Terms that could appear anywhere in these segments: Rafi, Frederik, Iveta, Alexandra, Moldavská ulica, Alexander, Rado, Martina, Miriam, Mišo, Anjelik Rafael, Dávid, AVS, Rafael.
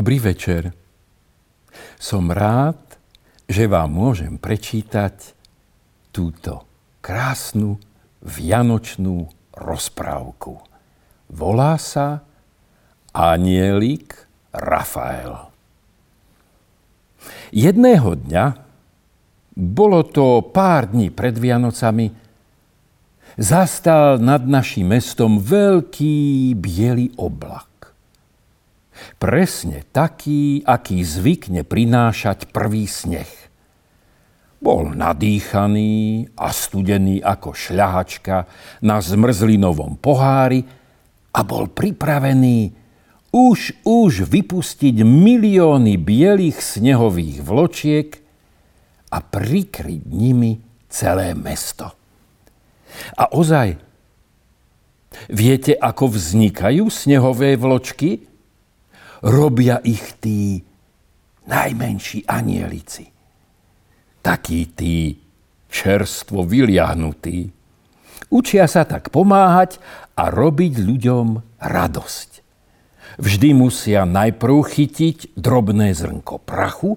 Dobrý večer. Som rád, že vám môžem prečítať túto krásnu vianočnú rozprávku. Volá sa Anjelik Rafael. Jedného dňa, bolo to pár dní pred Vianocami, zastal nad naším mestom veľký biely oblak. Presne taký, aký zvykne prinášať prvý sneh. Bol nadýchaný a studený ako šľahačka na zmrzlinovom pohári a bol pripravený už vypustiť milióny bielých snehových vločiek a prikryť nimi celé mesto. A ozaj, viete, ako vznikajú snehové vločky? Robia ich tí najmenší anielici. Takí tí čerstvo vyliahnutí. Učia sa tak pomáhať a robiť ľuďom radosť. Vždy musia najprv chytiť drobné zrnko prachu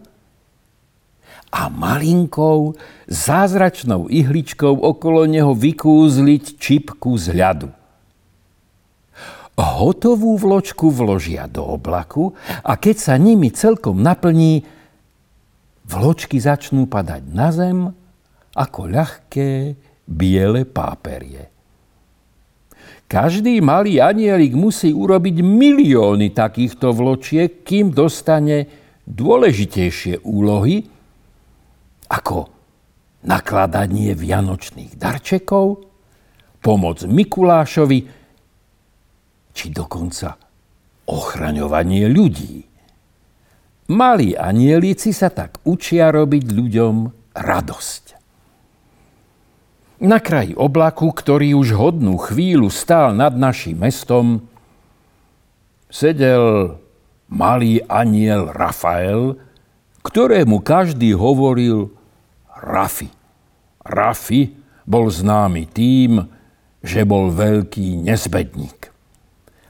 a malinkou zázračnou ihličkou okolo neho vykúzliť čipku z ľadu. Hotovú vločku vložia do oblaku a keď sa nimi celkom naplní, vločky začnú padať na zem ako ľahké biele páperie. Každý malý anielik musí urobiť milióny takýchto vločiek, kým dostane dôležitejšie úlohy ako nakladanie vianočných darčekov, pomoc Mikulášovi, či dokonca ochraňovanie ľudí. Malí anielici sa tak učia robiť ľuďom radosť. Na kraji oblaku, ktorý už hodnú chvíľu stál nad naším mestom, sedel malý anjel Rafael, ktorému každý hovoril Rafi. Rafi bol známy tým, že bol veľký nezbedník.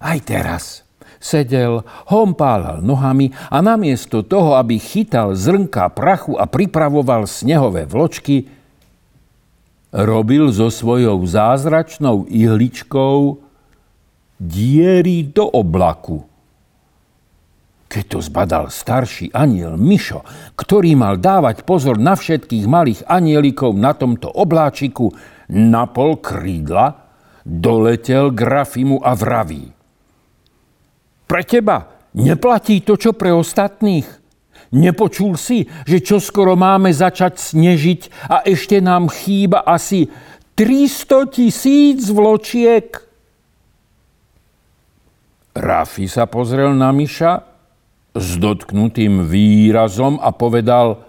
Aj teraz sedel, hompálal nohami a namiesto toho, aby chytal zrnka prachu a pripravoval snehové vločky, robil so svojou zázračnou ihličkou diery do oblaku. Keď to zbadal starší anjel Mišo, ktorý mal dávať pozor na všetkých malých anielikov na tomto obláčiku, na pol krídla doletel k Rafimu a vraví: Pre teba neplatí to, čo pre ostatných. Nepočul si, že čoskoro máme začať snežiť a ešte nám chýba asi 300 000 vločiek? Rafi sa pozrel na Miša s dotknutým výrazom a povedal: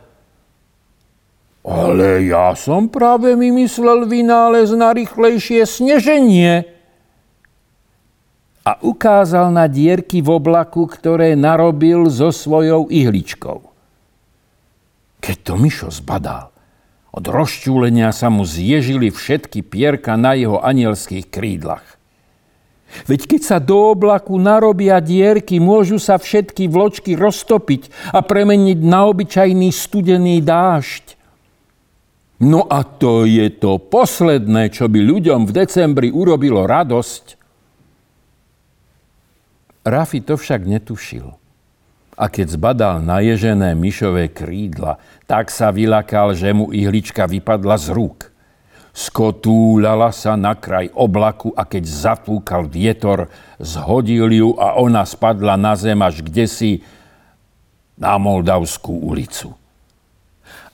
Ale ja som práve vymyslel vynález na rýchlejšie sneženie. A ukázal na dierky v oblaku, ktoré narobil so svojou ihličkou. Keď to Mišo zbadal, od rozčúlenia sa mu zježili všetky pierka na jeho anielských krídlach. Veď keď sa do oblaku narobia dierky, môžu sa všetky vločky roztopiť a premeniť na obyčajný studený dážď. No a to je to posledné, čo by ľuďom v decembri urobilo radosť. Rafi to však netušil. A keď zbadal naježené myšové krídla, tak sa vylakal, že mu ihlička vypadla z rúk. Skotúľala sa na kraj oblaku a keď zafúkal vietor, zhodil ju a ona spadla na zem až kdesi na Moldavskú ulicu.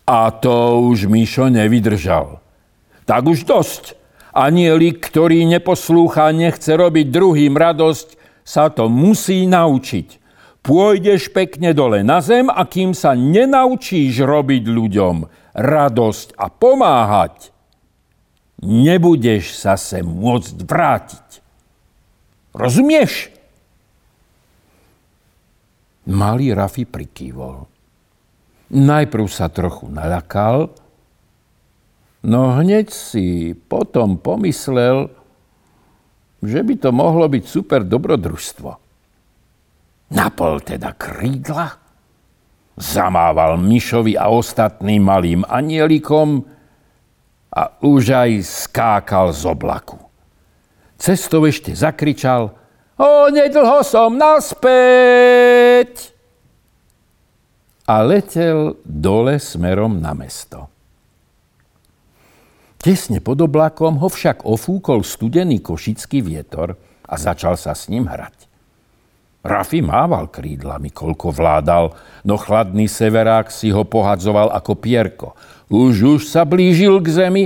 A to už Mišo nevydržal. Tak už dosť. Anjelik, ktorý neposlúcha, nechce robiť druhým radosť, sa to musí naučiť. Pôjdeš pekne dole na zem a kým sa nenaučíš robiť ľuďom radosť a pomáhať, nebudeš sa sem môcť vrátiť. Rozumieš? Malý Rafi prikývol. Najprv sa trochu naľakal, no hneď si potom pomyslel, že by to mohlo byť super dobrodružstvo. Napol teda krídla, zamával Mišovi a ostatným malým anielikom a už aj skákal z oblaku. Cestou ešte zakričal: "O, nedlho som naspäť!" A letel dole smerom na mesto. Tesne pod oblakom ho však ofúkol studený košický vietor a začal sa s ním hrať. Rafi mával krídlami, koľko vládal, no chladný severák si ho pohadzoval ako pierko. Už sa blížil k zemi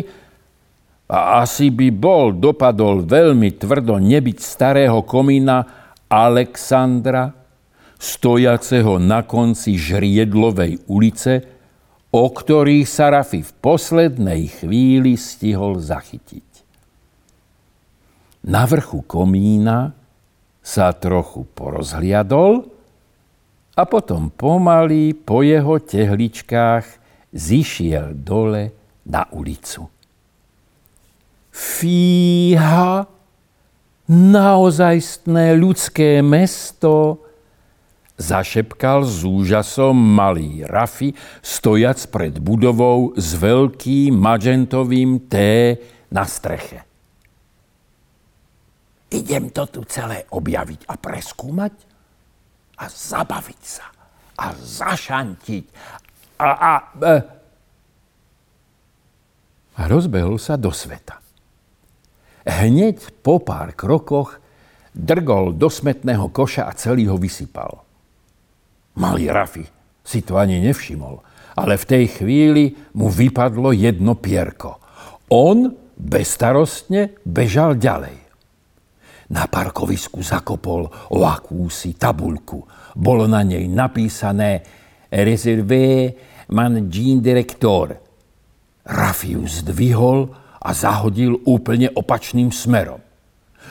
a asi by bol dopadol veľmi tvrdo nebyť starého komína Alexandra, stojaceho na konci Žriedlovej ulice, o ktorých sa Rafi v poslednej chvíli stihol zachytiť. Na vrchu komína sa trochu porozhliadol a potom pomaly po jeho tehličkách zišiel dole na ulicu. Fíha, naozajstné ľudské mesto, zašepkal s úžasom malý Rafi, stojac pred budovou s veľkým magentovým T na streche. Idem to tu celé objaviť a preskúmať a zabaviť sa a zašantiť a rozbehol sa do sveta. Hneď po pár krokoch drgol do smetného koša a celý ho vysypal. Malý Rafi si to ani nevšimol, ale v tej chvíli mu vypadlo jedno pierko. On bezstarostne bežal ďalej. Na parkovisku zakopol o akúsi tabuľku. Bolo na nej napísané Reservé Manjín Direktor. Rafi ju zdvihol a zahodil úplne opačným smerom.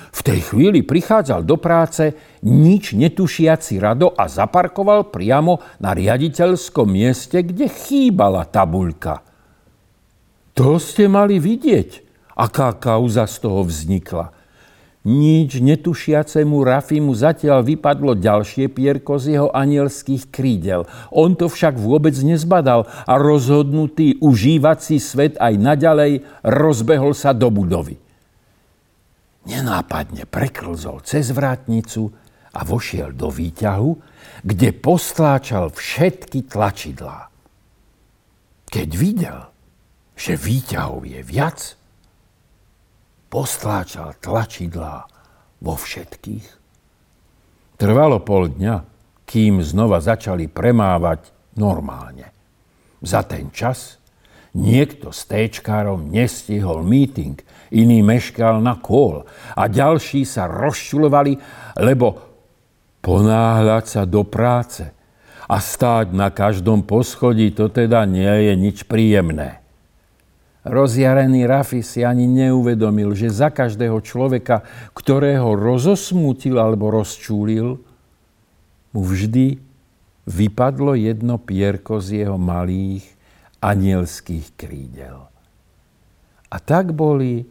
V tej chvíli prichádzal do práce nič netušiaci Rado a zaparkoval priamo na riaditeľskom mieste, kde chýbala tabuľka. To ste mali vidieť, aká kauza z toho vznikla. Nič netušiacemu Rafimu zatiaľ vypadlo ďalšie pierko z jeho anielských krídel. On to však vôbec nezbadal a rozhodnutý užívať si svet aj naďalej rozbehol sa do budovy. Nenápadne preklzol cez vrátnicu a vošiel do výťahu, kde postláčal všetky tlačidlá. Keď videl, že výťahov je viac, postláčal tlačidlá vo všetkých. Trvalo pol dňa, kým znova začali premávať normálne. Za ten čas niekto s téčkárom nestihol meeting, iný meškal na kôl a ďalší sa rozčulovali, lebo ponáhľať sa do práce a stáť na každom poschodí, to teda nie je nič príjemné. Rozjarený Rafi si ani neuvedomil, že za každého človeka, ktorého rozosmútil alebo rozčúlil, mu vždy vypadlo jedno pierko z jeho malých anielských krídel. A tak boli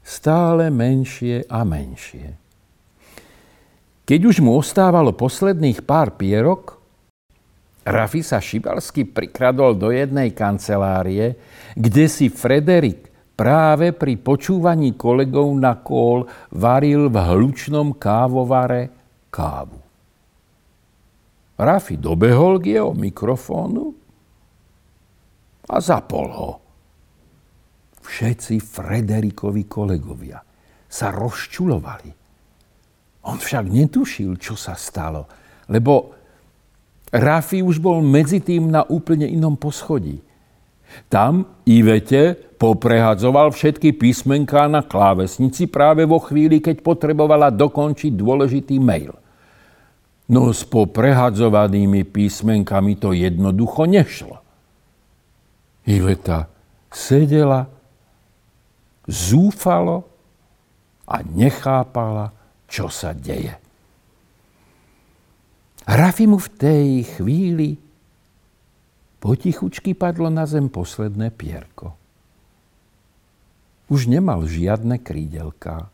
stále menšie a menšie. Keď už mu ostávalo posledných pár pierok, Rafi sa šibalsky prikradol do jednej kancelárie, kde si Frederik práve pri počúvaní kolegov na kól varil v hlučnom kávovare kávu. Rafi dobehol k jeho mikrofónu a zapol ho. Všetci Frederikovi kolegovia sa rozčulovali. On však netušil, čo sa stalo, lebo Rafi už bol medzi tým na úplne inom poschodí. Tam Ivete poprehadzoval všetky písmenká na klávesnici práve vo chvíli, keď potrebovala dokončiť dôležitý mail. No s poprehadzovanými písmenkami to jednoducho nešlo. Iveta sedela, zúfalo a nechápala, čo sa deje. Rafi mu v tej chvíli potichučky padlo na zem posledné pierko. Už nemal žiadne krídelká.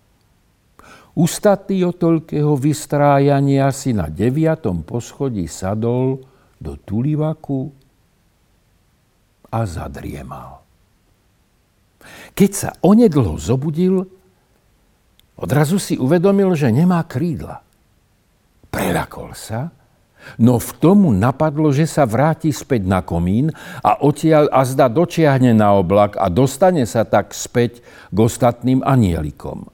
Ustatý od toľkého vystrájania si na 9. poschodí sadol do tulivaku a zadriemal. Keď sa onedlho zobudil, odrazu si uvedomil, že nemá krídla. Preľakol sa, no v tomu napadlo, že sa vráti späť na komín a odtiaľ azda dočiahne na oblak a dostane sa tak späť k ostatným anielikom.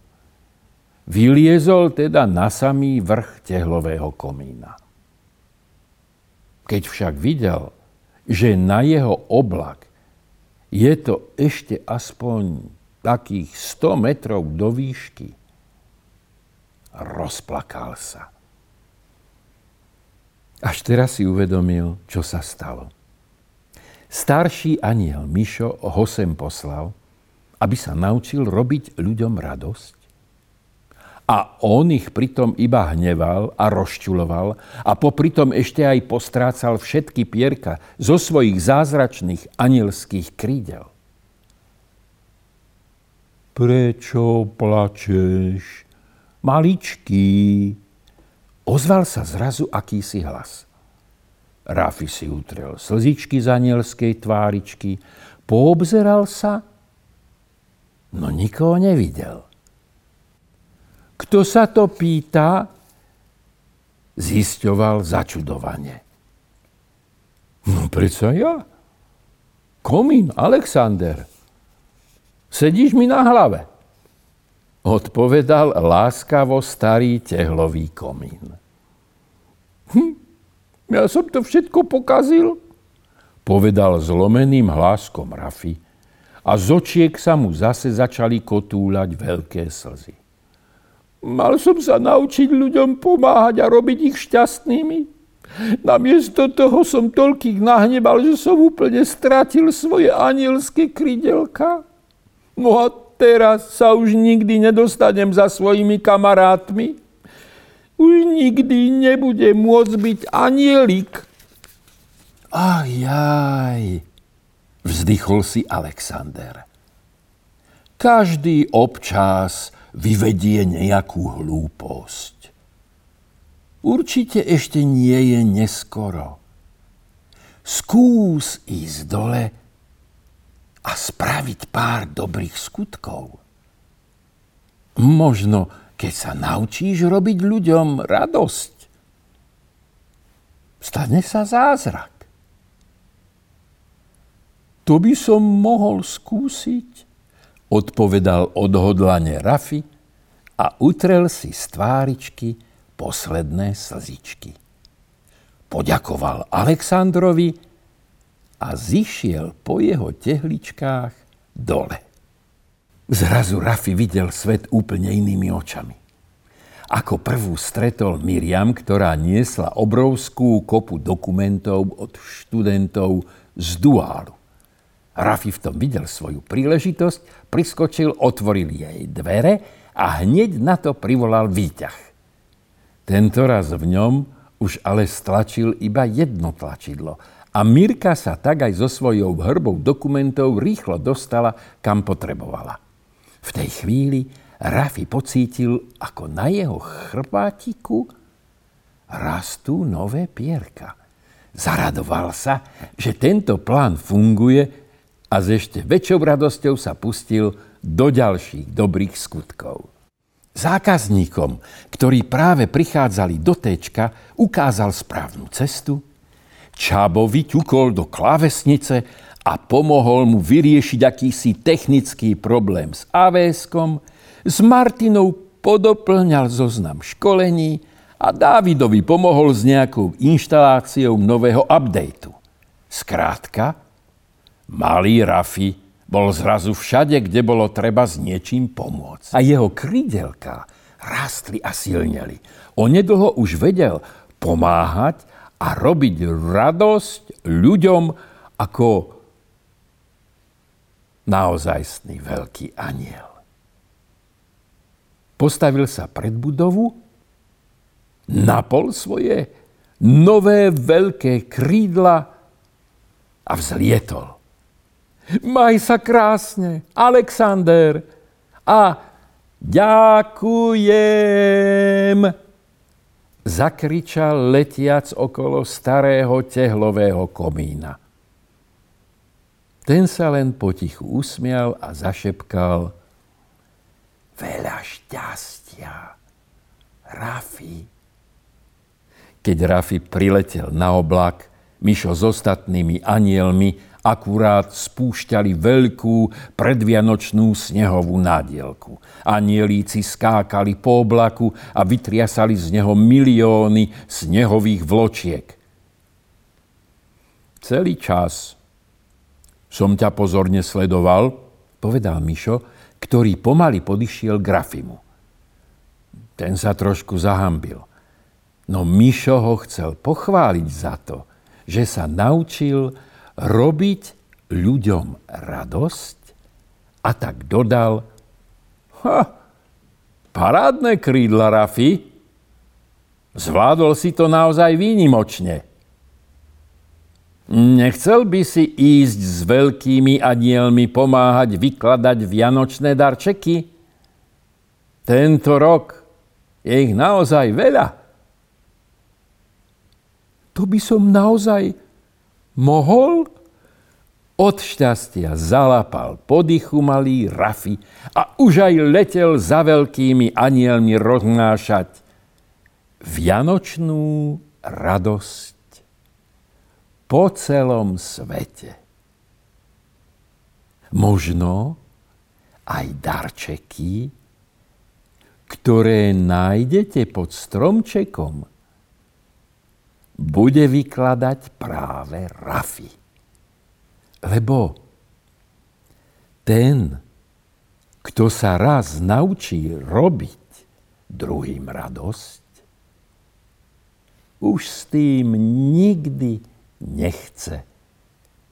Vyliezol teda na samý vrch tehlového komína. Keď však videl, že na jeho oblak je to ešte aspoň takých 100 metrov do výšky, rozplakal sa. Až teraz si uvedomil, čo sa stalo. Starší anjel Mišo ho sem poslal, aby sa naučil robiť ľuďom radosť. A on ich pritom iba hneval a rozčuloval a popritom ešte aj postrácal všetky pierka zo svojich zázračných anielských krídel. Prečo plačeš, maličký? Ozval sa zrazu akýsi hlas. Rafi si utrel slzičky z anielskej tváričky, poobzeral sa, no nikoho nevidel. Kto sa to pýta? Zisťoval začudovane. No prečo ja? Komín, Alexander. Sedíš mi na hlave. Odpovedal láskavo starý tehlový komín. Ja som to všetko pokazil, povedal zlomeným hláskom Rafi a z očiek sa mu zase začali kotúľať veľké slzy. Mal som sa naučiť ľuďom pomáhať a robiť ich šťastnými. Namiesto toho som toľkých nahneval, že som úplne stratil svoje anielské krydelka. No a teraz sa už nikdy nedostanem za svojimi kamarátmi. Už nikdy nebudem môcť byť anjelik. Aj, aj, vzdychol si Alexander. Každý občas vyvedie nejakú hlúposť. Určite ešte nie je neskoro. Skús ísť dole a spraviť pár dobrých skutkov. Možno, keď sa naučíš robiť ľuďom radosť, stane sa zázrak. To by som mohol skúsiť, odpovedal odhodlane Rafi a utrel si z tváričky posledné slzičky. Poďakoval Alexandrovi a zišiel po jeho tehličkách dole. Zrazu Rafi videl svet úplne inými očami. Ako prvú stretol Miriam, ktorá niesla obrovskú kopu dokumentov od študentov z duálu. Rafi v tom videl svoju príležitosť, priskočil, otvoril jej dvere a hneď na to privolal výťah. Tentoraz v ňom už ale stlačil iba jedno tlačidlo a Mirka sa tak aj so svojou hrbou dokumentov rýchlo dostala, kam potrebovala. V tej chvíli Rafi pocítil, ako na jeho chrbátiku rastú nové pierka. Zaradoval sa, že tento plán funguje, a s ešte väčšou radosťou sa pustil do ďalších dobrých skutkov. Zákazníkom, ktorí práve prichádzali do téčka, ukázal správnu cestu, Čábo vyťukol do klávesnice a pomohol mu vyriešiť akýsi technický problém s AVS-kom, s Martinou podopĺňal zoznam školení a Dávidovi pomohol s nejakou inštaláciou nového updateu. Skrátka, malý Rafi bol zrazu všade, kde bolo treba s niečím pomôcť. A jeho krídelka rástli a silneli. Onedlho už vedel pomáhať a robiť radosť ľuďom ako naozajstný veľký anjel. Postavil sa pred budovu, napol svoje nové veľké krídla a vzlietol. Maj sa krásne, Alexander, a Ďakujem! Zakričal letiac okolo starého tehlového komína. Ten sa len potichu usmial a zašepkal: Veľa šťastia, Rafi. Keď Rafi priletel na oblak, Mišo s ostatnými anielmi akurát spúšťali veľkú predvianočnú snehovú nádielku. Anielíci skákali po oblaku a vytriasali z neho milióny snehových vločiek. Celý čas som ťa pozorne sledoval, povedal Mišo, ktorý pomaly podišiel k Rafimu. Ten sa trošku zahambil. No Mišo ho chcel pochváliť za to, že sa naučil robiť ľuďom radosť, a tak dodal: Parádne krídla, Rafi. Zvládol si to naozaj výnimočne. Nechcel by si ísť s veľkými anielmi pomáhať vykladať vianočné darčeky? Tento rok je ich naozaj veľa. To by som naozaj mohol? Od šťastia zalapal podychu malý Rafi a už aj letel za veľkými anielmi roznášať vianočnú radosť po celom svete. Možno aj darčeky, ktoré nájdete pod stromčekom, bude vykladať práve Rafi. Lebo ten, kto sa raz naučí robiť druhým radosť, už s tým nikdy nechce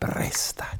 prestať.